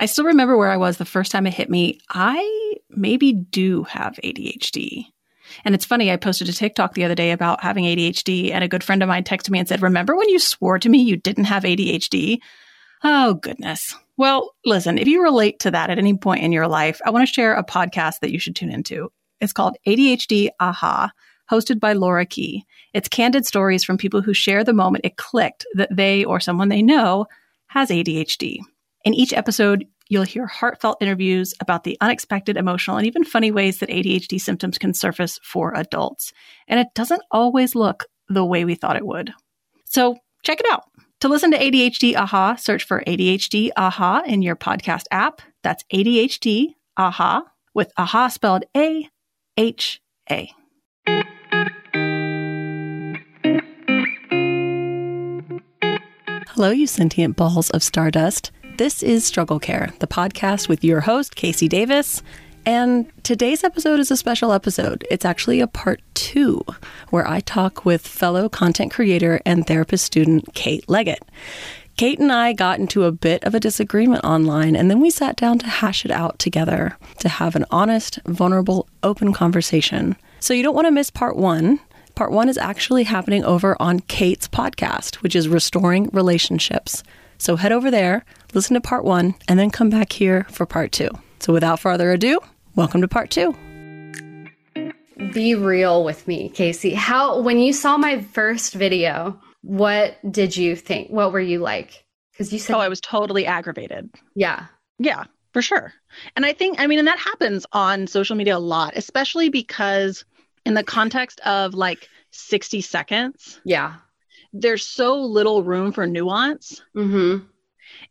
I still remember where I was the first time it hit me. I maybe do have ADHD. And it's funny, I posted a TikTok the other day about having ADHD, and a good friend of mine texted me and said, remember when you swore to me you didn't have ADHD? Oh, goodness. Well, listen, if you relate to that at any point in your life, I want to share a podcast that you should tune into. It's called ADHD Aha, hosted by Laura Key. It's candid stories from people who share the moment it clicked that they or someone they know has ADHD. In each episode, you'll hear heartfelt interviews about the unexpected, emotional, and even funny ways that ADHD symptoms can surface for adults. And it doesn't always look the way we thought it would. So check it out. To listen to ADHD Aha, search for ADHD Aha in your podcast app. That's ADHD Aha, with Aha spelled AHA. Hello, you sentient balls of stardust. This is Struggle Care, the podcast with your host, Casey Davis. And today's episode is a special episode. It's actually a part 2, where I talk with fellow content creator and therapist student Kate Leggett. Kate and I got into a bit of a disagreement online, and then we sat down to hash it out together, to have an honest, vulnerable, open conversation. So you don't want to miss part 1. Part 1 is actually happening over on Kate's podcast, which is Restoring Relationships. So head over there, listen to part 1, and then come back here for part 2. So without further ado, welcome to part 2. Be real with me, Casey. When you saw my first video, what did you think? What were you like? Because you said, I was totally aggravated. Yeah. Yeah, for sure. And and that happens on social media a lot, especially because in the context of like 60 seconds. Yeah. There's so little room for nuance. Mm-hmm.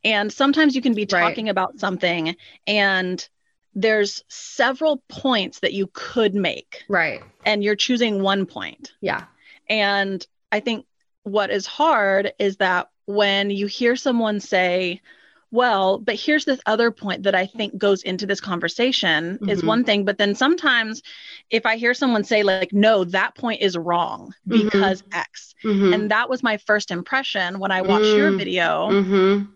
And sometimes you can be talking about something and there's several points that you could make. Right. And you're choosing one point. Yeah. And I think what is hard is that when you hear someone say, well, but here's this other point that I think goes into this conversation, mm-hmm. is one thing. But then sometimes if I hear someone say like, no, that point is wrong because mm-hmm. X. Mm-hmm. And that was my first impression when I watched your video. Mm-hmm.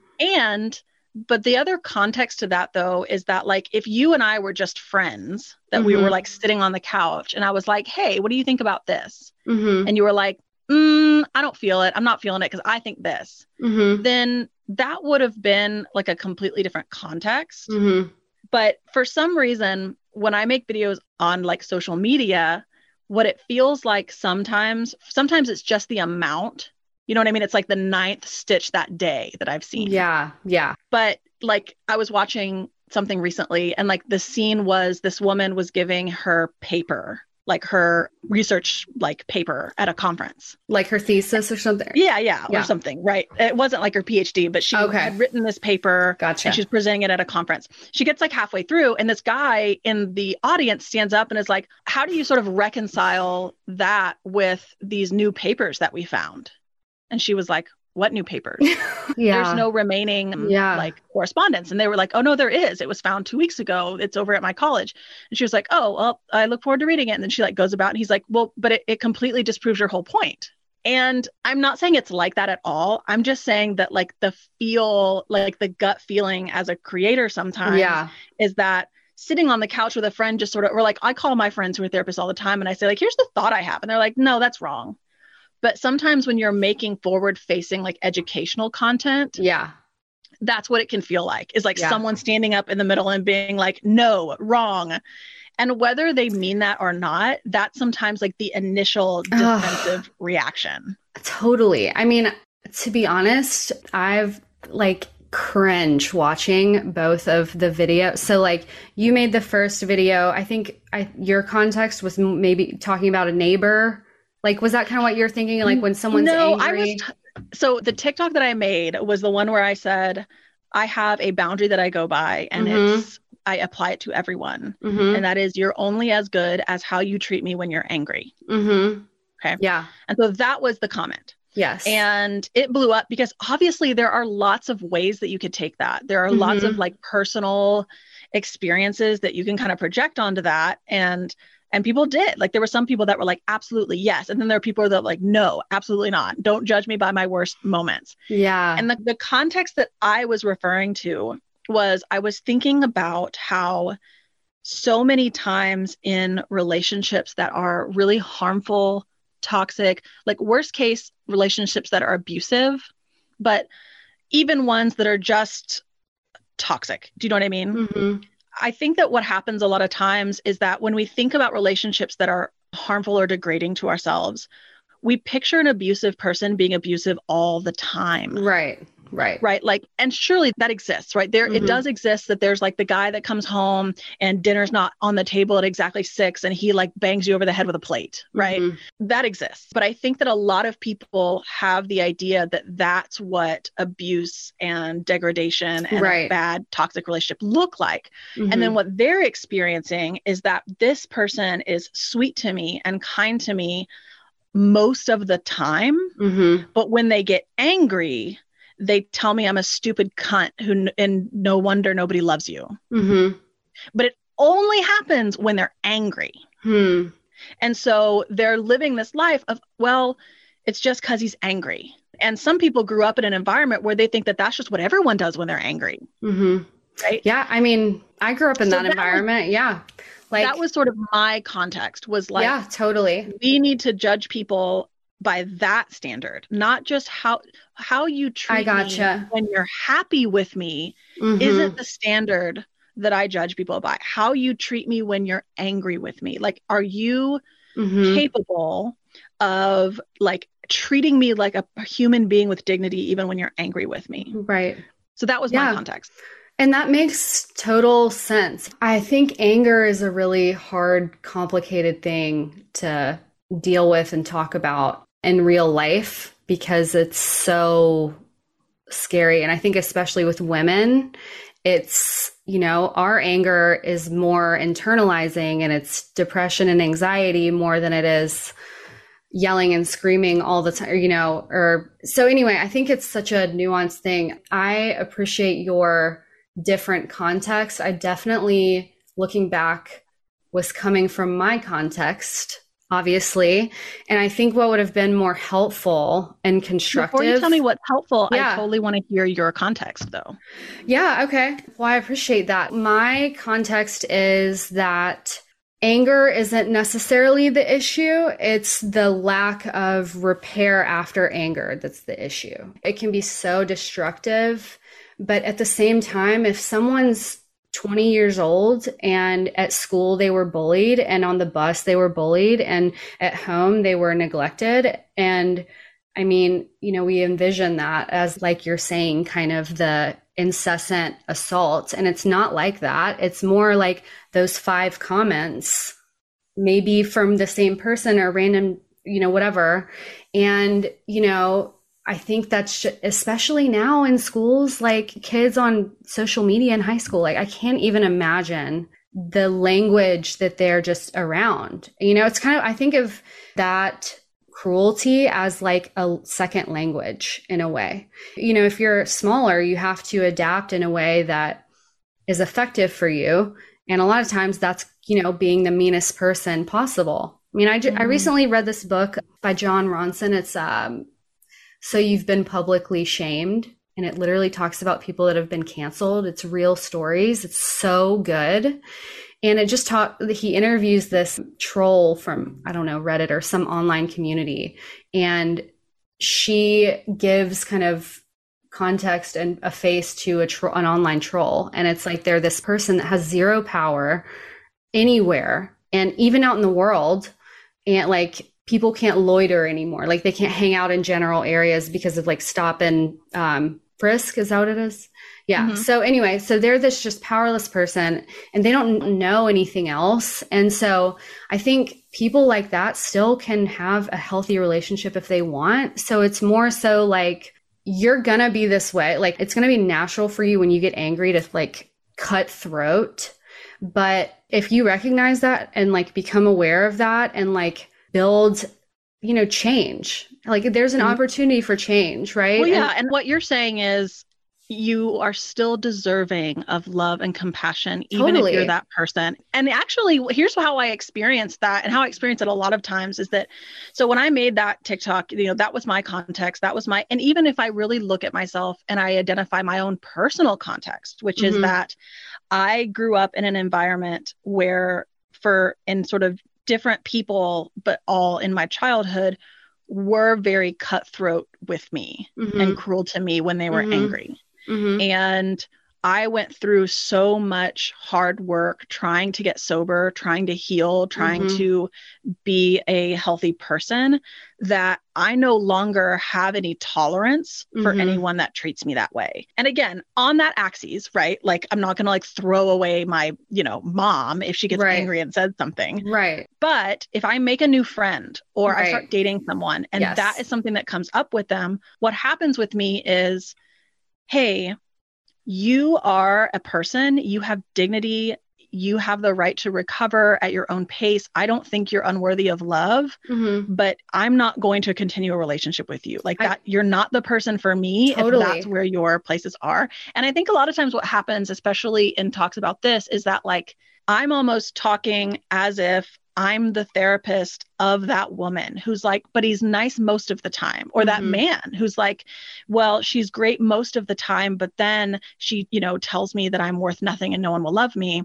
But the other context to that, though, is that like, if you and I were just friends, that mm-hmm. we were like sitting on the couch and I was like, hey, what do you think about this? Mm-hmm. And you were like, I don't feel it. I'm not feeling it because I think this. Mm-hmm. Then that would have been like a completely different context. Mm-hmm. But for some reason, when I make videos on like social media, what it feels like sometimes it's just the amount. You know what I mean? It's like the 9th stitch that day that I've seen. Yeah. Yeah. But like I was watching something recently and like the scene was this woman was giving her paper, like her research, like paper at a conference. Like her thesis or something? Yeah. Or something. Right. It wasn't like her PhD, but she had written this paper. Gotcha. And she's presenting it at a conference. She gets like halfway through and this guy in the audience stands up and is like, how do you sort of reconcile that with these new papers that we found? And she was like, what new papers? Yeah. There's no remaining like correspondence. And they were like, oh, no, there is. It was found 2 weeks ago. It's over at my college. And she was like, oh, well, I look forward to reading it. And then she like goes about and he's like, well, but it completely disproves your whole point. And I'm not saying it's like that at all. I'm just saying that like the gut feeling as a creator sometimes is that sitting on the couch with a friend just sort of, or like I call my friends who are therapists all the time and I say like, here's the thought I have. And they're like, no, that's wrong. But sometimes when you're making forward-facing, like, educational content, that's what it can feel like, is like someone standing up in the middle and being like, no, wrong. And whether they mean that or not, that's sometimes, like, the initial defensive reaction. Totally. I mean, to be honest, I've, like, cringe watching both of the videos. So like you made the first video, I think your context was maybe talking about a neighbor. Like, was that kind of what you're thinking? Like when someone's angry? No, so the TikTok that I made was the one where I said, I have a boundary that I go by and mm-hmm. I apply it to everyone. Mm-hmm. And that is, you're only as good as how you treat me when you're angry. Mm-hmm. Okay. Yeah. And so that was the comment. Yes. And it blew up because obviously there are lots of ways that you could take that. There are mm-hmm. lots of like personal experiences that you can kind of project onto that. And people did. Like, there were some people that were like, absolutely, yes. And then there are people that were like, no, absolutely not. Don't judge me by my worst moments. Yeah. And the context that I was referring to was I was thinking about how so many times in relationships that are really harmful, toxic, like worst case relationships that are abusive, but even ones that are just toxic. Do you know what I mean? Mm-hmm. I think that what happens a lot of times is that when we think about relationships that are harmful or degrading to ourselves, we picture an abusive person being abusive all the time. Right. Like, and surely that exists, right? There, It does exist that there's like the guy that comes home and dinner's not on the table at exactly 6 and he like bangs you over the head with a plate, right? Mm-hmm. That exists. But I think that a lot of people have the idea that that's what abuse and degradation and a bad toxic relationship look like. Mm-hmm. And then what they're experiencing is that this person is sweet to me and kind to me most of the time. Mm-hmm. But when they get angry, they tell me I'm a stupid cunt and no wonder nobody loves you. Mm-hmm. But it only happens when they're angry. Hmm. And so they're living this life of, well, it's just because he's angry. And some people grew up in an environment where they think that that's just what everyone does when they're angry. Mm-hmm. Right? Yeah. I mean, I grew up in that environment. Like, that was sort of my context was like, we need to judge people by that standard, not just how you treat me when you're happy with me isn't the standard that I judge people by. How you treat me when you're angry with me. Like, are you capable of like treating me like a human being with dignity, even when you're angry with me? Right. So that was my context. And that makes total sense. I think anger is a really hard, complicated thing to deal with and talk about in real life, because it's so scary. And I think especially with women, it's, you know, our anger is more internalizing and it's depression and anxiety more than it is yelling and screaming all the time, you know, or so anyway, I think it's such a nuanced thing. I appreciate your different context. I definitely, looking back, was coming from my context, obviously. And I think what would have been more helpful and constructive. Before you tell me what's helpful, I totally want to hear your context though. Yeah. Okay. Well, I appreciate that. My context is that anger isn't necessarily the issue. It's the lack of repair after anger that's the issue. It can be so destructive, but at the same time, if someone's 20 years old and at school they were bullied and on the bus they were bullied and at home they were neglected. And I mean, you know, we envision that as like you're saying, kind of the incessant assault. And it's not like that. It's more like those 5 comments, maybe from the same person or random, you know, whatever. And, you know, I think that's especially now in schools, like kids on social media in high school, like I can't even imagine the language that they're just around. You know, it's kind of, I think of that cruelty as like a second language in a way. You know, if you're smaller, you have to adapt in a way that is effective for you. And a lot of times that's, you know, being the meanest person possible. I mean, I recently read this book by John Ronson. It's, So You've Been Publicly Shamed. And it literally talks about people that have been canceled. It's real stories. It's so good. And it just he interviews this troll from, I don't know, Reddit or some online community. And she gives kind of context and a face to an online troll. And it's like, they're this person that has zero power anywhere. And even out in the world, and like, people can't loiter anymore. Like they can't hang out in general areas because of like stop and frisk. Is that what it is? Yeah. Mm-hmm. So anyway, so they're this just powerless person and they don't know anything else. And so I think people like that still can have a healthy relationship if they want. So it's more so like, you're going to be this way. Like it's going to be natural for you when you get angry to like cut throat. But if you recognize that and like become aware of that and like, build, you know, change. Like there's an opportunity for change, right? Well, yeah. And what you're saying is you are still deserving of love and compassion, even if you're that person. And actually, here's how I experienced that and how I experience it a lot of times is that, so when I made that TikTok, you know, that was my context. That was my, and even if I really look at myself and I identify my own personal context, which is that I grew up in an environment where in sort of different people, but all in my childhood were very cutthroat with me and cruel to me when they were angry. And I went through so much hard work trying to get sober, trying to heal, trying to be a healthy person, that I no longer have any tolerance for anyone that treats me that way. And again, on that axis, right? Like, I'm not going to like throw away my, you know, mom if she gets angry and says something. Right. But if I make a new friend or I start dating someone and that is something that comes up with them, what happens with me is, hey, you are a person, you have dignity, you have the right to recover at your own pace. I don't think you're unworthy of love, but I'm not going to continue a relationship with you. Like that, you're not the person for me if that's where your places are. And I think a lot of times what happens, especially in talks about this, is that like, I'm almost talking as if I'm the therapist of that woman who's like, but he's nice most of the time. Or that man who's like, well, she's great most of the time, but then she, you know, tells me that I'm worth nothing and no one will love me.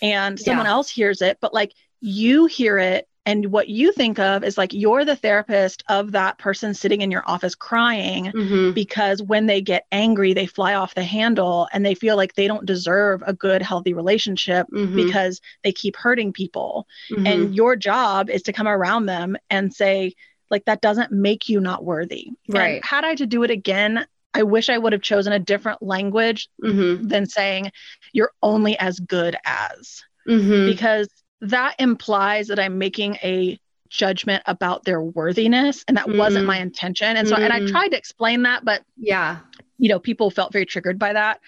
And someone else hears it, but like you hear it. And what you think of is like, you're the therapist of that person sitting in your office crying because when they get angry, they fly off the handle and they feel like they don't deserve a good, healthy relationship because they keep hurting people. And your job is to come around them and say, like, that doesn't make you not worthy. Right. And had I to do it again, I wish I would have chosen a different language than saying you're only as good as, because that implies that I'm making a judgment about their worthiness. And that wasn't my intention. And so, and I tried to explain that, but you know, people felt very triggered by that,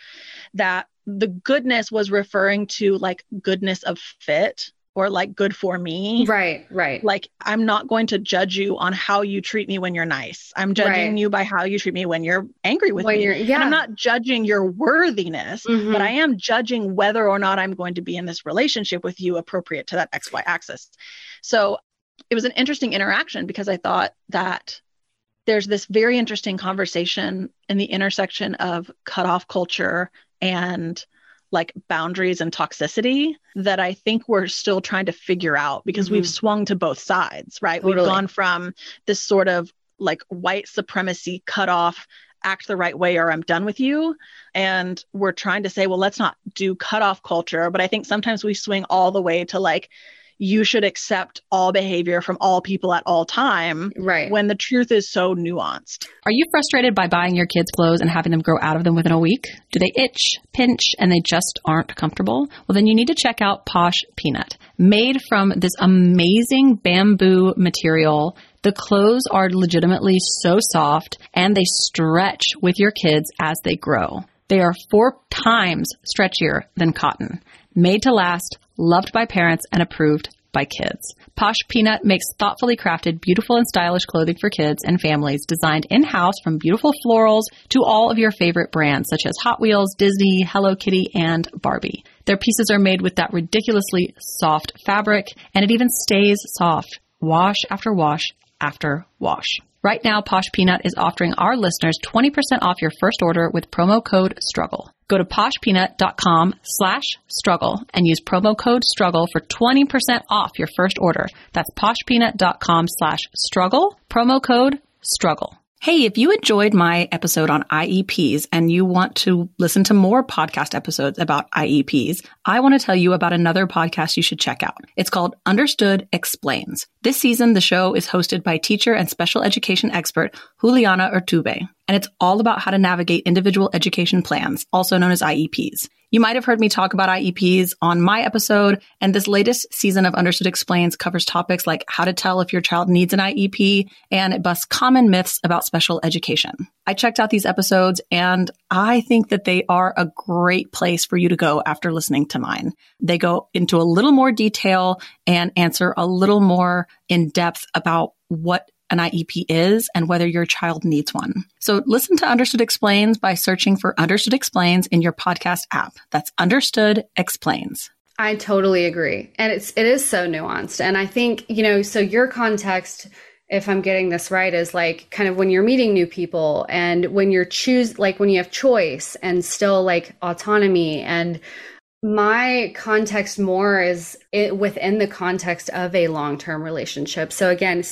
that the goodness was referring to like goodness of fit or like good for me. Right. Right. Like, I'm not going to judge you on how you treat me when you're nice. I'm judging you by how you treat me when you're angry with me. And I'm not judging your worthiness, but I am judging whether or not I'm going to be in this relationship with you appropriate to that XY axis. So it was an interesting interaction because I thought that there's this very interesting conversation in the intersection of cutoff culture and like boundaries and toxicity that I think we're still trying to figure out because we've swung to both sides, right? Totally. We've gone from this sort of like white supremacy cutoff, act the right way or I'm done with you. And we're trying to say, well, let's not do cutoff culture. But I think sometimes we swing all the way to like, you should accept all behavior from all people at all time, right? When the truth is so nuanced. Are you frustrated by buying your kids clothes and having them grow out of them within a week? Do they itch, pinch, and they just aren't comfortable? Well, then you need to check out Posh Peanut. Made from this amazing bamboo material, the clothes are legitimately so soft and they stretch with your kids as they grow. They are 4 times stretchier than cotton. Made to last, loved by parents, and approved by kids. Posh Peanut makes thoughtfully crafted, beautiful and stylish clothing for kids and families designed in-house from beautiful florals to all of your favorite brands such as Hot Wheels, Disney, Hello Kitty, and Barbie. Their pieces are made with that ridiculously soft fabric, and it even stays soft wash after wash after wash. Right now, Posh Peanut is offering our listeners 20% off your first order with promo code STRUGGLE. Go to poshpeanut.com/struggle and use promo code STRUGGLE for 20% off your first order. That's poshpeanut.com/struggle, promo code STRUGGLE. Hey, if you enjoyed my episode on IEPs and you want to listen to more podcast episodes about IEPs, I want to tell you about another podcast you should check out. It's called Understood Explains. This season, the show is hosted by teacher and special education expert Juliana Urtube, and it's all about how to navigate individual education plans, also known as IEPs. You might have heard me talk about IEPs on my episode, and this latest season of Understood Explains covers topics like how to tell if your child needs an IEP, and it busts common myths about special education. I checked out these episodes, and I think that they are a great place for you to go after listening to mine. They go into a little more detail and answer a little more in depth about what an IEP is and whether your child needs one. So listen to Understood Explains by searching for Understood Explains in your podcast app. That's Understood Explains. I totally agree. And it is so nuanced. And I think, you know, so your context, if I'm getting this right, is like kind of when you're meeting new people and when you're like when you have choice and still like autonomy. And my context more is it within the context of a long-term relationship. So again,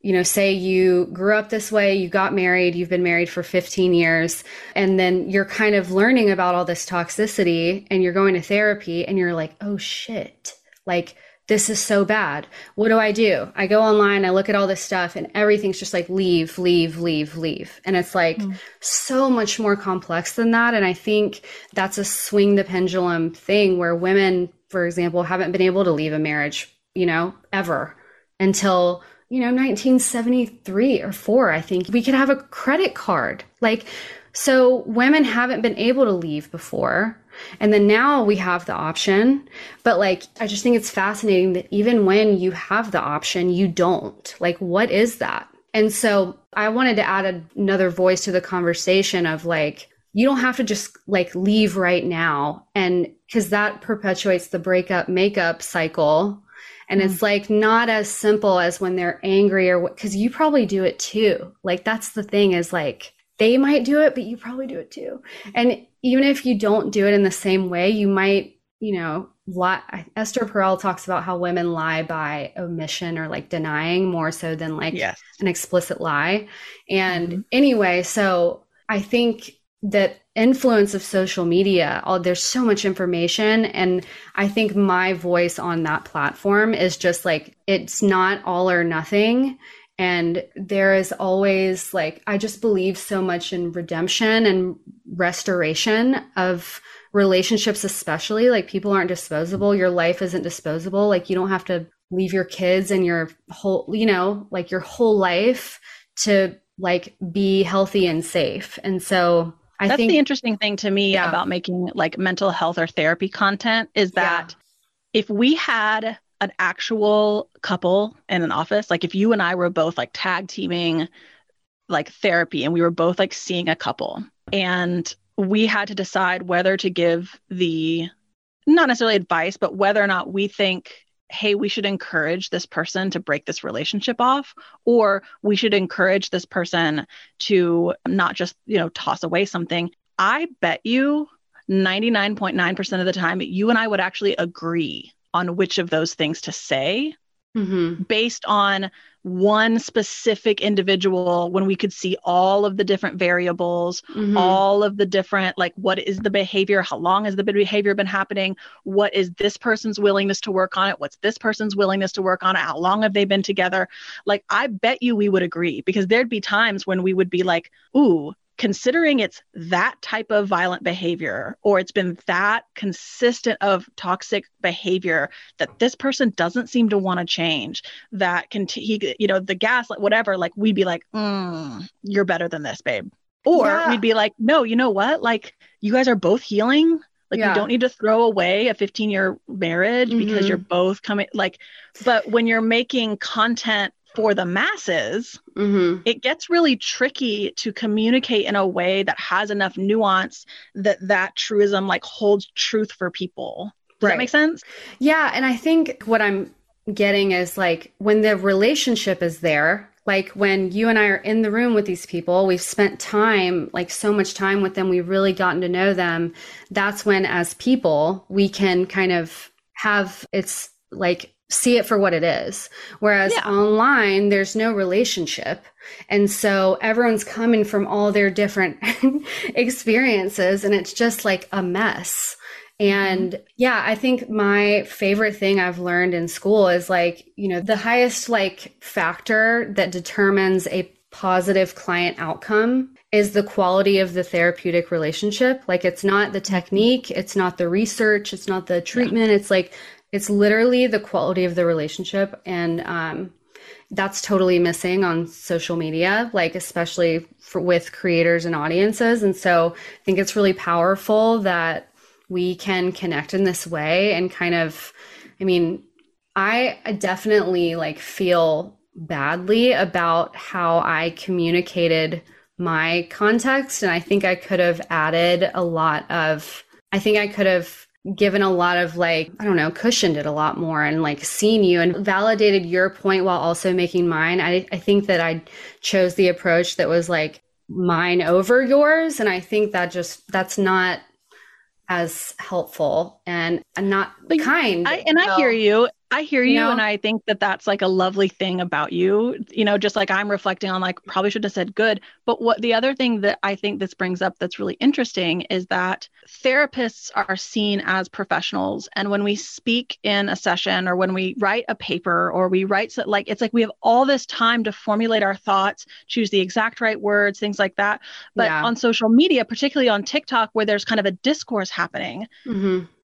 you know, say you grew up this way, you got married, you've been married for 15 years, and then you're kind of learning about all this toxicity and you're going to therapy and you're like, oh shit, like this is so bad. What do? I go online, I look at all this stuff and everything's just like leave. And it's like so much more complex than that. And I think that's a swing the pendulum thing where women, for example, haven't been able to leave a marriage, you know, ever until, you know, 1973 or 4, I think we could have a credit card. Like, so women haven't been able to leave before. And then now we have the option, but like, I just think it's fascinating that even when you have the option, you don't. Like, what is that? And so I wanted to add another voice to the conversation of like, you don't have to just like leave right now. And because that perpetuates the breakup makeup cycle. And it's like not as simple as when they're angry or what, because you probably do it too. Like that's the thing is like they might do it, but you probably do it too. And even if you don't do it in the same way, you might, you know, lie. Esther Perel talks about how women lie by omission or like denying more so than like an explicit lie. And anyway, so I think that influence of social media, there's so much information. And I think my voice on that platform is just like, it's not all or nothing. And there is always like, I just believe so much in redemption and restoration of relationships, especially like people aren't disposable. Your life isn't disposable. Like you don't have to leave your kids and your whole, you know, like your whole life to like be healthy and safe. And so I think that's the interesting thing to me about making like mental health or therapy content is that if we had an actual couple in an office, like if you and I were both like tag teaming like therapy and we were both like seeing a couple and we had to decide whether to give the, not necessarily advice, but whether or not we think, hey, we should encourage this person to break this relationship off, or we should encourage this person to not just, you know, toss away something. I bet you 99.9% of the time, you and I would actually agree on which of those things to say based on one specific individual when we could see all of the different variables, all of the different, like, what is the behavior? How long has the behavior been happening? What is this person's willingness to work on it? What's this person's willingness to work on it? How long have they been together? Like, I bet you we would agree because there'd be times when we would be like, ooh, considering it's that type of violent behavior, or it's been that consistent of toxic behavior that this person doesn't seem to want to change, that he, you know, the gaslight, whatever, like we'd be like, you're better than this, babe. Or we'd be like, no, you know what? Like you guys are both healing. Like you don't need to throw away a 15-year marriage because you're both coming like, but when you're making content for the masses, it gets really tricky to communicate in a way that has enough nuance that that truism like holds truth for people. Does that make sense? Yeah. And I think what I'm getting is like when the relationship is there, like when you and I are in the room with these people, we've spent time, like so much time with them, we've really gotten to know them. That's when as people, we can kind of have it's like see it for what it is. Whereas online, there's no relationship. And so everyone's coming from all their different experiences and it's just like a mess. And yeah, I think my favorite thing I've learned in school is like, you know, the highest like factor that determines a positive client outcome is the quality of the therapeutic relationship. Like it's not the technique, it's not the research, it's not the treatment. It's like, it's literally the quality of the relationship. And that's totally missing on social media, like especially with creators and audiences. And so I think it's really powerful that we can connect in this way and kind of, I mean, I definitely like feel badly about how I communicated my context. And I think I could have added a lot of, I think I could have given a lot of like, I don't know, cushioned it a lot more and like seen you and validated your point while also making mine. I think that I chose the approach that was like mine over yours. And I think that just, that's not as helpful and not kind. I hear you. And I think that that's like a lovely thing about you, you know, just like I'm reflecting on like, probably should have said good. But what the other thing that I think this brings up that's really interesting is that therapists are seen as professionals. And when we speak in a session or when we write a paper or we write, like, it's like we have all this time to formulate our thoughts, choose the exact right words, things like that. But on social media, particularly on TikTok, where there's kind of a discourse happening,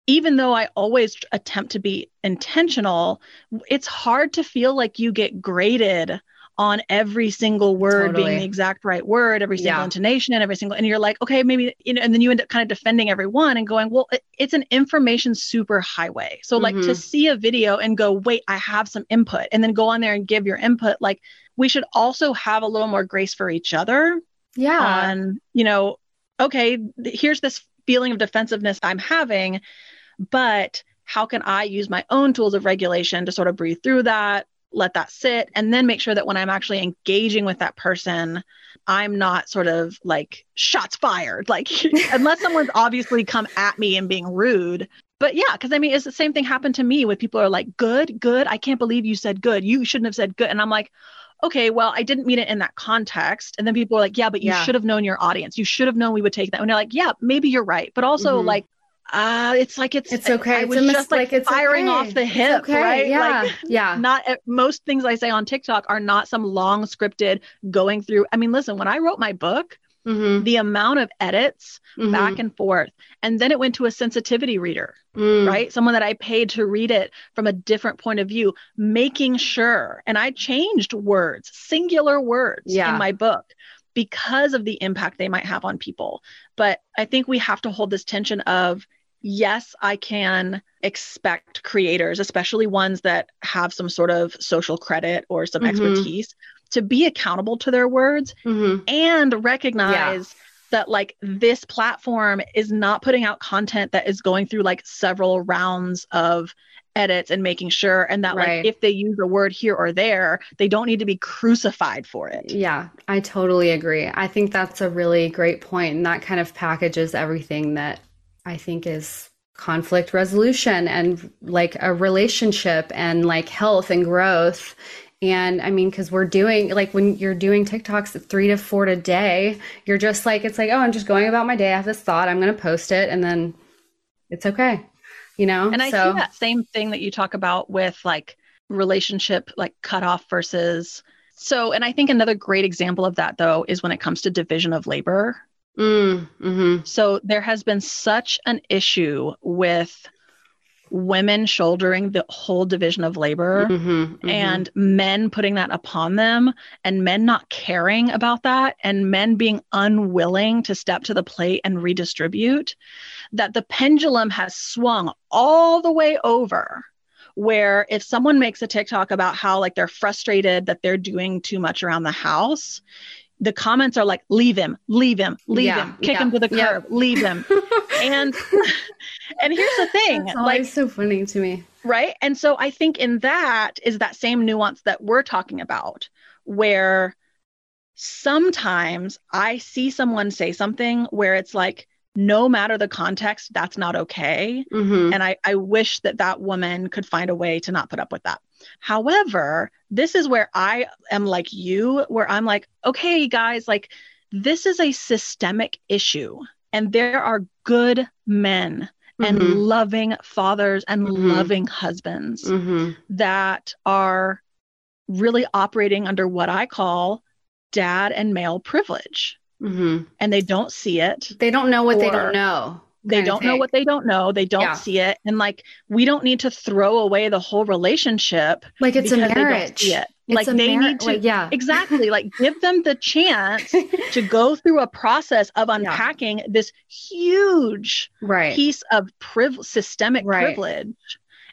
even though I always attempt to be intentional, it's hard to feel like you get graded on every single word being the exact right word, every single intonation and every single, and you're like, okay, maybe, you know, and then you end up kind of defending everyone and going, well, it's an information super highway. So like to see a video and go, wait, I have some input, and then go on there and give your input. Like we should also have a little more grace for each other. Yeah. On, you know, okay, here's this feeling of defensiveness I'm having, but how can I use my own tools of regulation to sort of breathe through that, let that sit, and then make sure that when I'm actually engaging with that person, I'm not sort of like shots fired, like unless someone's obviously come at me and being rude. But yeah, because I mean, it's the same thing happened to me with people are like, good. I can't believe you said good. You shouldn't have said good. And I'm like, okay, well, I didn't mean it in that context. And then people are like, yeah, but you should have known your audience. You should have known we would take that. And they're like, yeah, maybe you're right. But also like, it's like, it's okay. I was just like it's firing off the hip, right? Yeah. Like, not most things I say on TikTok are not some long scripted going through. I mean, listen, when I wrote my book, the amount of edits back and forth, and then it went to a sensitivity reader, right? Someone that I paid to read it from a different point of view, making sure, and I changed words, singular words in my book, because of the impact they might have on people. But I think we have to hold this tension of, yes, I can expect creators, especially ones that have some sort of social credit or some expertise, to be accountable to their words and recognize that like this platform is not putting out content that is going through like several rounds of edits and making sure, and that like if they use a word here or there, they don't need to be crucified for it. Yeah, I totally agree. I think that's a really great point, and that kind of packages everything that I think is conflict resolution and like a relationship and like health and growth. And I mean, because we're doing like when you're doing TikToks at 3 to 4 a day, you're just like, it's like, oh, I'm just going about my day. I have this thought, I'm going to post it, and then it's okay, you know? And I see that same thing that you talk about with like relationship, like cutoff versus. So, and I think another great example of that though, is when it comes to division of labor. So there has been such an issue with women shouldering the whole division of labor and men putting that upon them, and men not caring about that, and men being unwilling to step to the plate and redistribute, that the pendulum has swung all the way over, where if someone makes a TikTok about how like they're frustrated that they're doing too much around the house, the comments are like, leave him, kick him to the curb, leave him. And here's the thing. That's always like so funny to me. Right. And so I think in that is that same nuance that we're talking about, where sometimes I see someone say something where it's like, no matter the context, that's not okay. And I wish that that woman could find a way to not put up with that. However, this is where I am like you, where I'm like, okay, guys, like this is a systemic issue, and there are good men and loving fathers and loving husbands that are really operating under what I call dad and male privilege. And they don't see it. They don't know what they don't know. They don't know what they don't know. They don't see it. And like, we don't need to throw away the whole relationship. Like it's a marriage. They don't see it. Like they need to, like, exactly. Like give them the chance to go through a process of unpacking this huge piece of systemic privilege.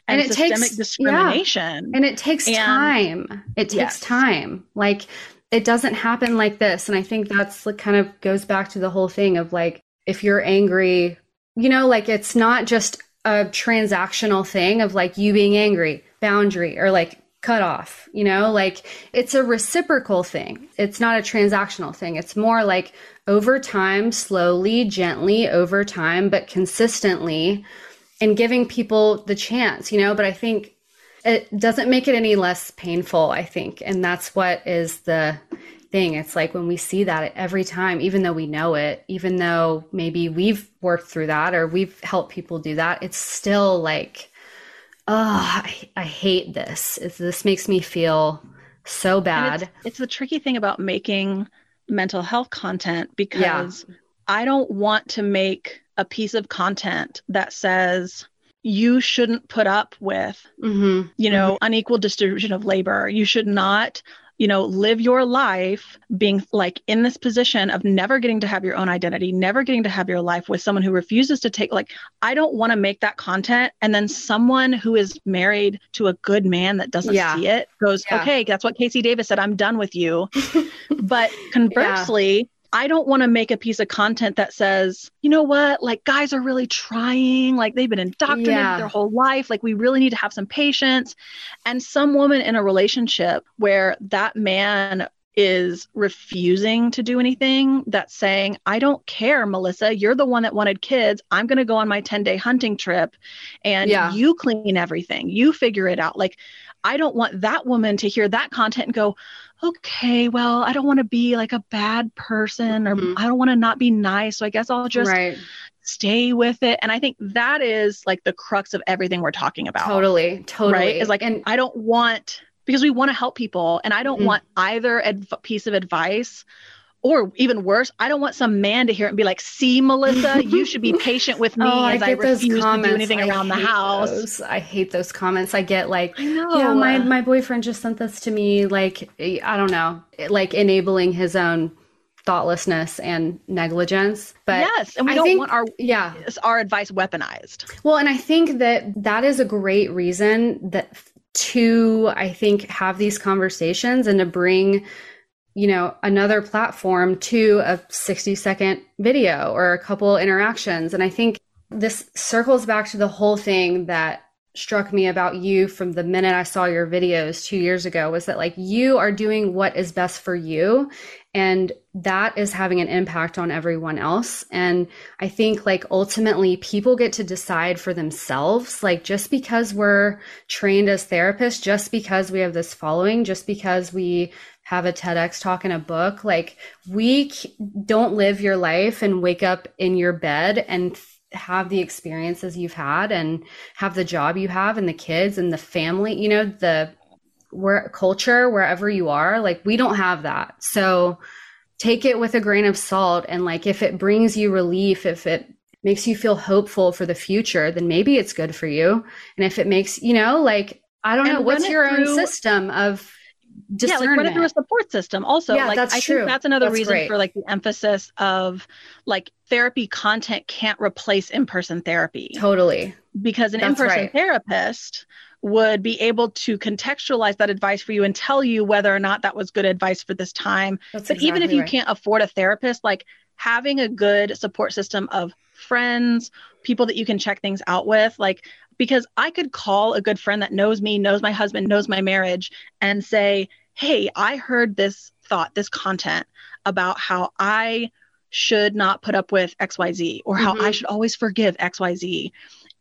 and it systemic takes discrimination. Yeah. And it takes time. It takes time. Like, it doesn't happen like this. And I think that's like, kind of goes back to the whole thing of like, if you're angry, you know, like it's not just a transactional thing of like you being angry, boundary, or like cut off, you know, like it's a reciprocal thing. It's not a transactional thing. It's more like over time, slowly, gently over time, but consistently, and giving people the chance, you know, but I think it doesn't make it any less painful, I think. And that's what is the thing. It's like when we see that every time, even though we know it, even though maybe we've worked through that or we've helped people do that, it's still like, oh, I hate this. This makes me feel so bad. It's the tricky thing about making mental health content, because I don't want to make a piece of content that says you shouldn't put up with, you know, unequal distribution of labor. You should not, you know, live your life being like in this position of never getting to have your own identity, never getting to have your life with someone who refuses to take, like, I don't want to make that content. And then someone who is married to a good man that doesn't see it goes, okay, that's what Casey Davis said. I'm done with you. But conversely, I don't want to make a piece of content that says, you know what, like guys are really trying, like they've been indoctrinated their whole life. Like we really need to have some patience. And some woman in a relationship where that man is refusing to do anything, that's saying, I don't care, Melissa, you're the one that wanted kids. I'm going to go on my 10-day hunting trip and you clean everything. You figure it out. Like, I don't want that woman to hear that content and go, okay, well, I don't want to be like a bad person, or I don't want to not be nice. So I guess I'll just stay with it. And I think that is like the crux of everything we're talking about. Totally. Totally. Right? It's like, and I don't want, because we want to help people, and I don't want either piece of advice, or even worse, I don't want some man to hear it and be like, see, Melissa, you should be patient with me as I refuse to do anything around the house. I hate those comments. I get like, yeah, my boyfriend just sent this to me, like, I don't know, like enabling his own thoughtlessness and negligence. But and we don't want our advice weaponized. Well, and I think that is a great reason that to, I think, have these conversations and to bring, you know, another platform to a 60-second video or a couple interactions. And I think this circles back to the whole thing that struck me about you from the minute I saw your videos 2 years ago, was that like you are doing what is best for you, and that is having an impact on everyone else. And I think like ultimately people get to decide for themselves, like just because we're trained as therapists, just because we have this following, just because we have a TEDx talk and a book, like we don't live your life and wake up in your bed and have the experiences you've had and have the job you have and the kids and the family, you know, the culture, wherever you are, like we don't have that. So take it with a grain of salt. And like, if it brings you relief, if it makes you feel hopeful for the future, then maybe it's good for you. And if it makes, you know, like, I don't know, what's your own system of discernment. Yeah, like run it through a support system also. Yeah, like, I think that's another reason for like the emphasis of like therapy content can't replace in-person therapy. Totally. Because an in-person therapist would be able to contextualize that advice for you and tell you whether or not that was good advice for this time. But even if you can't afford a therapist, like having a good support system of friends, people that you can check things out with, like, because I could call a good friend that knows me, knows my husband, knows my marriage, and say, hey, I heard this thought, this content about how I should not put up with XYZ, or how I should always forgive XYZ.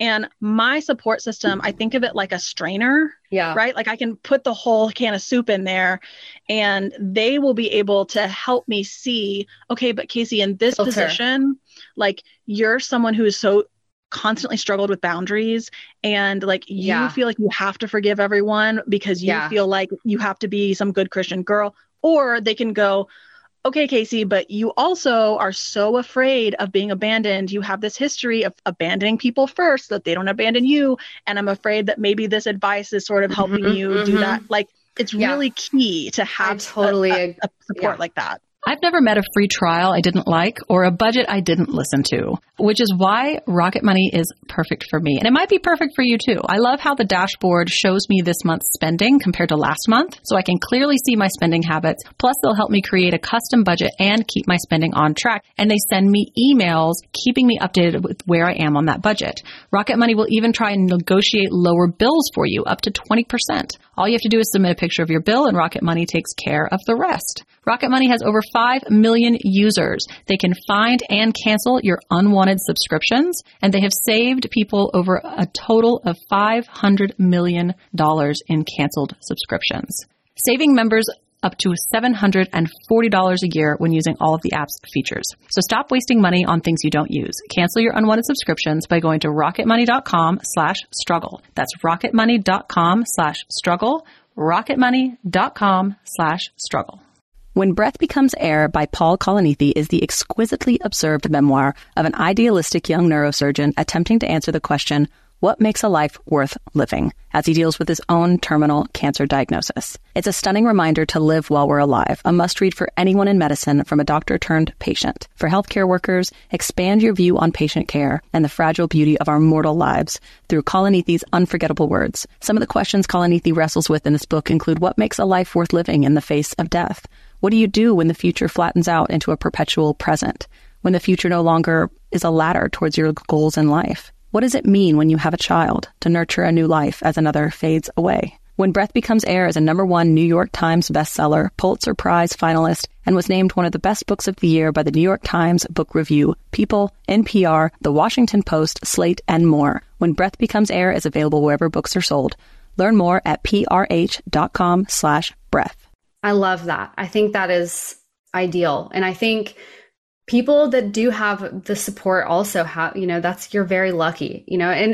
And my support system, I think of it like a strainer, right? Like I can put the whole can of soup in there and they will be able to help me see, okay, but Casey, in this position, like you're someone who is so constantly struggled with boundaries, and like you feel like you have to forgive everyone because you feel like you have to be some good Christian girl. Or they can go, okay, Casey, but you also are so afraid of being abandoned. You have this history of abandoning people first so that they don't abandon you. And I'm afraid that maybe this advice is sort of helping you do that. Like it's really key to have a support like that. I've never met a free trial I didn't like or a budget I didn't listen to, which is why Rocket Money is perfect for me. And it might be perfect for you too. I love how the dashboard shows me this month's spending compared to last month, so I can clearly see my spending habits. Plus, they'll help me create a custom budget and keep my spending on track. And they send me emails keeping me updated with where I am on that budget. Rocket Money will even try and negotiate lower bills for you, up to 20%. All you have to do is submit a picture of your bill, and Rocket Money takes care of the rest. Rocket Money has over 5 million users. They can find and cancel your unwanted subscriptions, and they have saved people over a total of $500 million in canceled subscriptions, saving members up to $740 a year when using all of the app's features. So stop wasting money on things you don't use. Cancel your unwanted subscriptions by going to rocketmoney.com/struggle. That's rocketmoney.com/struggle, rocketmoney.com/struggle. When Breath Becomes Air by Paul Kalanithi is the exquisitely observed memoir of an idealistic young neurosurgeon attempting to answer the question, what makes a life worth living, as he deals with his own terminal cancer diagnosis. It's a stunning reminder to live while we're alive, a must-read for anyone in medicine, from a doctor-turned-patient. For healthcare workers, expand your view on patient care and the fragile beauty of our mortal lives through Kalanithi's unforgettable words. Some of the questions Kalanithi wrestles with in this book include, what makes a life worth living in the face of death? What do you do when the future flattens out into a perpetual present? When the future no longer is a ladder towards your goals in life? What does it mean when you have a child to nurture a new life as another fades away? When Breath Becomes Air is a #1 New York Times bestseller, Pulitzer Prize finalist, and was named one of the best books of the year by the New York Times Book Review, People, NPR, The Washington Post, Slate, and more. When Breath Becomes Air is available wherever books are sold. Learn more at prh.com/breath. I love that. I think that is ideal. And I think people that do have the support also have, that's, you're very lucky,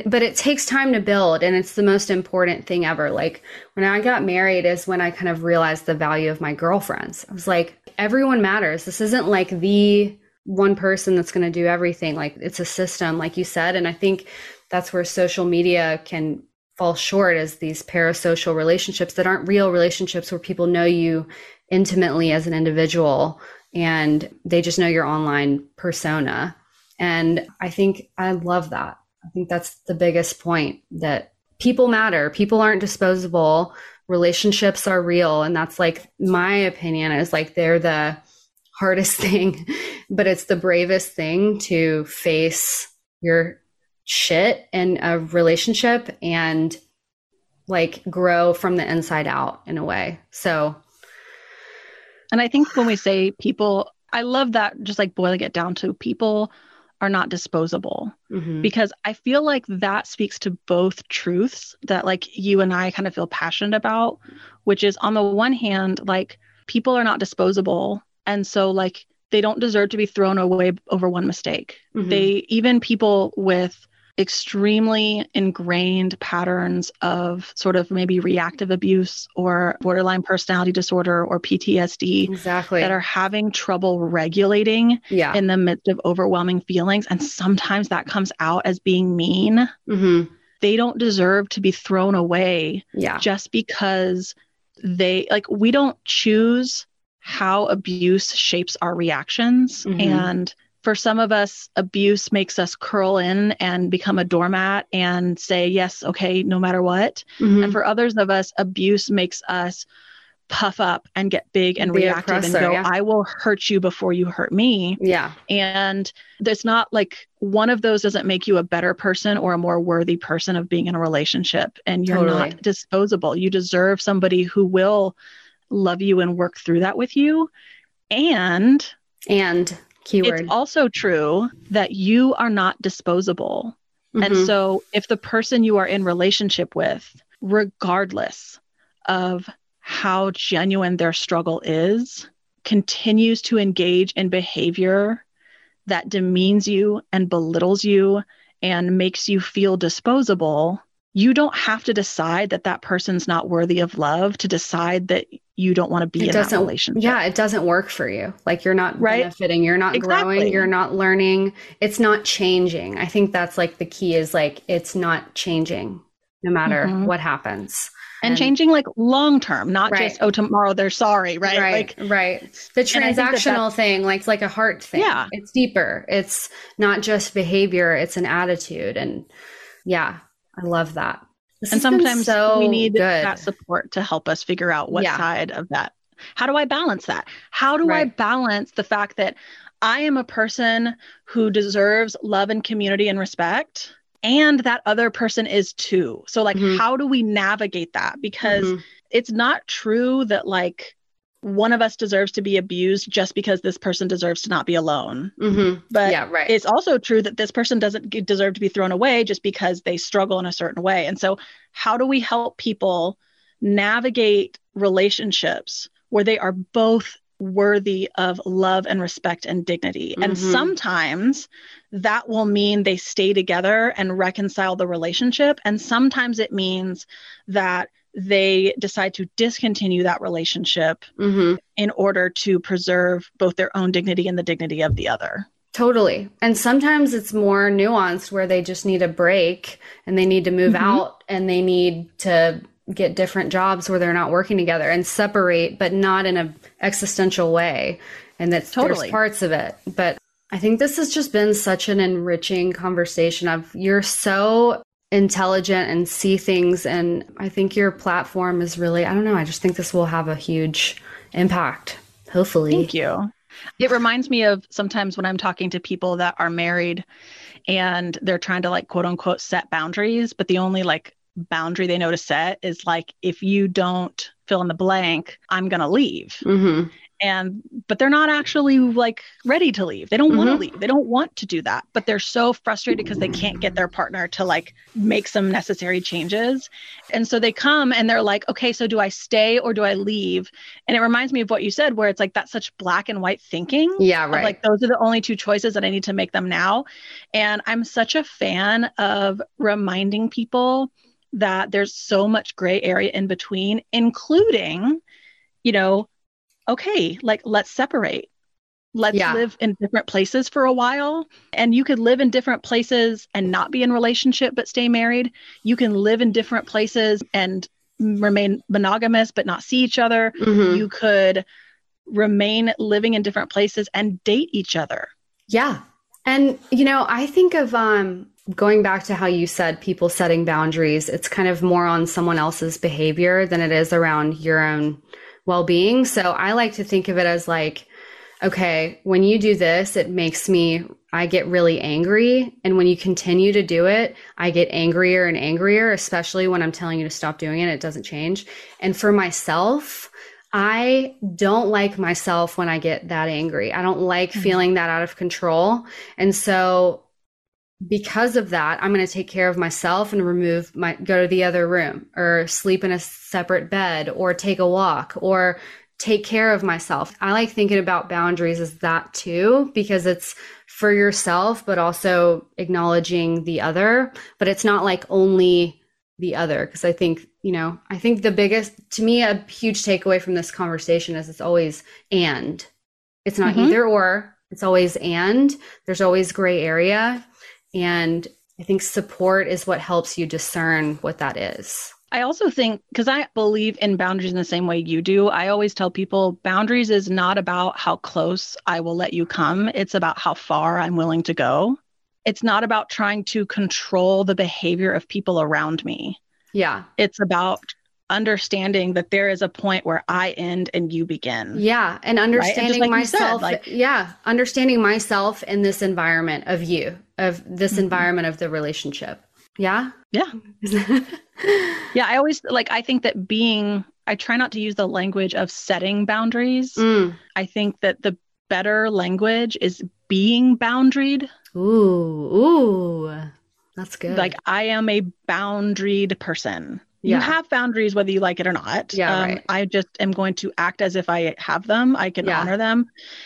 but it takes time to build, and it's the most important thing ever. Like, when I got married is when I kind of realized the value of my girlfriends. I was like, everyone matters. This isn't like the one person that's going to do everything. Like, it's a system, like you said. And I think that's where social media can fall short, as these parasocial relationships that aren't real relationships, where people know you intimately as an individual, and they just know your online persona. And I think I love that. I think that's the biggest point, that people matter. People aren't disposable. Relationships are real. And that's, like, my opinion is, like, they're the hardest thing, but it's the bravest thing to face your shit in a relationship and, like, grow from the inside out in a way. So, and I think when we say people, I love that, just like boiling it down to, people are not disposable, because I feel like that speaks to both truths that, like, you and I kind of feel passionate about, which is, on the one hand, like, people are not disposable. And so, like, they don't deserve to be thrown away over one mistake. Even people with extremely ingrained patterns of sort of maybe reactive abuse or borderline personality disorder or PTSD that are having trouble regulating in the midst of overwhelming feelings. And sometimes that comes out as being mean. They don't deserve to be thrown away just because they, like, we don't choose how abuse shapes our reactions. And for some of us, abuse makes us curl in and become a doormat and say, yes, okay, no matter what. And for others of us, abuse makes us puff up and get big and reactive and go, I will hurt you before you hurt me. And it's not like one of those doesn't make you a better person or a more worthy person of being in a relationship. And you're not disposable. You deserve somebody who will love you and work through that with you. And keyword. It's also true that you are not disposable. And so if the person you are in relationship with, regardless of how genuine their struggle is, continues to engage in behavior that demeans you and belittles you and makes you feel disposable, you don't have to decide that that person's not worthy of love to decide that you don't want to be in that relationship. Yeah, it doesn't work for you. Like, you're not benefiting, you're not growing, you're not learning. It's not changing. I think that's, like, the key is, like, it's not changing no matter what happens. And changing like long-term, not right. just, oh, tomorrow they're sorry, right? Right, like, right. The transactional thing, like it's like a heart thing. Yeah. It's deeper. It's not just behavior. It's an attitude. And yeah, I love that. This and sometimes so we need that support to help us figure out what side of that. How do I balance that? How do I balance the fact that I am a person who deserves love and community and respect, and that other person is too. So like, how do we navigate that? Because it's not true that like one of us deserves to be abused just because this person deserves to not be alone. But it's also true that this person doesn't deserve to be thrown away just because they struggle in a certain way. And so how do we help people navigate relationships where they are both worthy of love and respect and dignity? And sometimes that will mean they stay together and reconcile the relationship. And sometimes it means that they decide to discontinue that relationship in order to preserve both their own dignity and the dignity of the other. Totally. And sometimes it's more nuanced where they just need a break and they need to move out and they need to get different jobs where they're not working together and separate, but not in an existential way. And that's there's parts of it. But I think this has just been such an enriching conversation. You're so intelligent and see things. And I think your platform is really, I don't know, I just think this will have a huge impact, hopefully. Thank you. It reminds me of sometimes when I'm talking to people that are married and they're trying to like, quote unquote, set boundaries, but the only like boundary they know to set is like, if you don't fill in the blank, I'm going to leave. But they're not actually like ready to leave. They don't want to leave. They don't want to do that, but they're so frustrated because they can't get their partner to like make some necessary changes. And so they come and they're like, okay, so do I stay or do I leave? And it reminds me of what you said, where it's like, that's such black and white thinking. Yeah. Right. Like those are the only two choices and I need to make them now. And I'm such a fan of reminding people that there's so much gray area in between, including, you know, okay, like let's separate. Let's live in different places for a while. And you could live in different places and not be in relationship, but stay married. You can live in different places and remain monogamous, but not see each other. You could remain living in different places and date each other. Yeah. And, you know, I think of, going back to how you said people setting boundaries, it's kind of more on someone else's behavior than it is around your own well-being. So I like to think of it as like, okay, when you do this, it makes me, I get really angry. And when you continue to do it, I get angrier and angrier, especially when I'm telling you to stop doing it, it doesn't change. And for myself, I don't like myself when I get that angry. I don't like feeling that out of control. And so because of that, I'm going to take care of myself and go to the other room or sleep in a separate bed or take a walk or take care of myself. I like thinking about boundaries as that too, because it's for yourself, but also acknowledging the other, but it's not like only the other. Cause I think, you know, the biggest, to me, a huge takeaway from this conversation is it's always, and it's not either or, it's always, and there's always gray area. And I think support is what helps you discern what that is. I also think, because I believe in boundaries in the same way you do, I always tell people boundaries is not about how close I will let you come. It's about how far I'm willing to go. It's not about trying to control the behavior of people around me. Yeah. It's about understanding that there is a point where I end and you begin. Yeah. And understanding myself. Understanding myself in this environment of you, of this environment of the relationship. Yeah. Yeah. I always I think that I try not to use the language of setting boundaries. I think that the better language is being boundaried. Ooh, that's good. Like I am a boundaried person. You have boundaries, whether you like it or not. Yeah, right. I just am going to act as if I have them. I can honor them.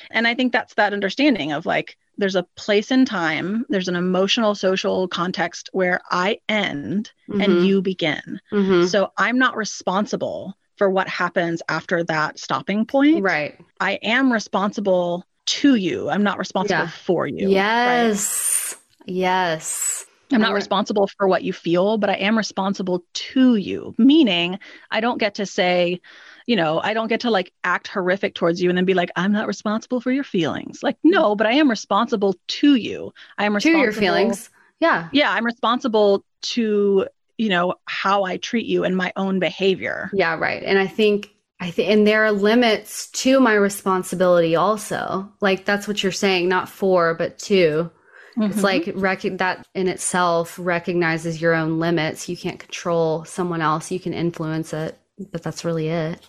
And I think that's that understanding of like, there's a place in time, there's an emotional, social context where I end and you begin. So I'm not responsible for what happens after that stopping point. Right. I am responsible to you. I'm not responsible for you. Yes. Right? Yes. I'm not responsible for what you feel, but I am responsible to you, meaning I don't get to say, you know, I don't get to like act horrific towards you and then be like, I'm not responsible for your feelings. Like, no, but I am responsible to you. I am responsible to your feelings. Yeah. Yeah. I'm responsible to, you know, how I treat you and my own behavior. Yeah. Right. And I think, and there are limits to my responsibility also. Like, that's what you're saying, not for, but to. It's like that in itself recognizes your own limits. You can't control someone else. You can influence it, but that's really it.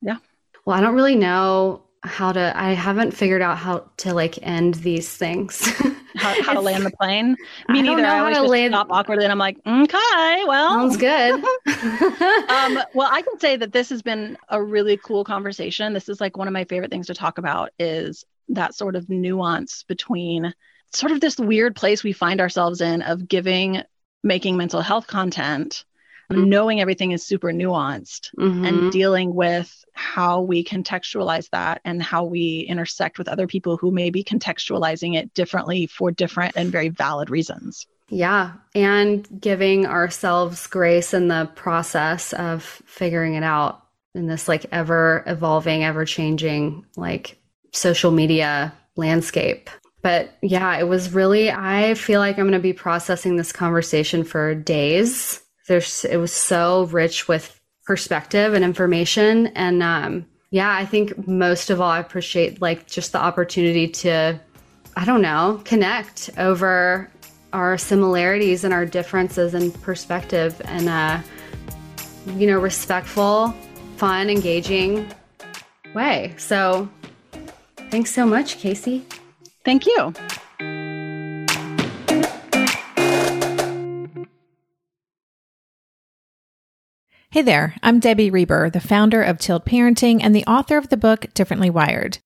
Yeah. Well, I don't really know I haven't figured out how to like end these things. How to land the plane? Me neither. I always just stop awkwardly and I'm like, okay, well. Sounds good. Well, I can say that this has been a really cool conversation. This is like one of my favorite things to talk about is that sort of nuance between sort of this weird place we find ourselves in of making mental health content, knowing everything is super nuanced and dealing with how we contextualize that and how we intersect with other people who may be contextualizing it differently for different and very valid reasons. Yeah. And giving ourselves grace in the process of figuring it out in this like ever evolving, ever changing, like social media landscape. But yeah, it was really, I feel like I'm going to be processing this conversation for days. It was so rich with perspective and information. And yeah, I think most of all, I appreciate like just the opportunity to, I don't know, connect over our similarities and our differences in perspective and, you know, respectful, fun, engaging way. So thanks so much, Casey. Thank you. Hey there, I'm Debbie Reber, the founder of Tilt Parenting and the author of the book Differently Wired.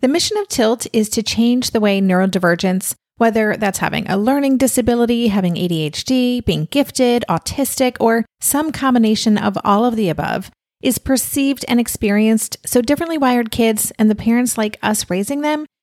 The mission of Tilt is to change the way neurodivergence, whether that's having a learning disability, having ADHD, being gifted, autistic, or some combination of all of the above, is perceived and experienced so differently wired kids and the parents like us raising them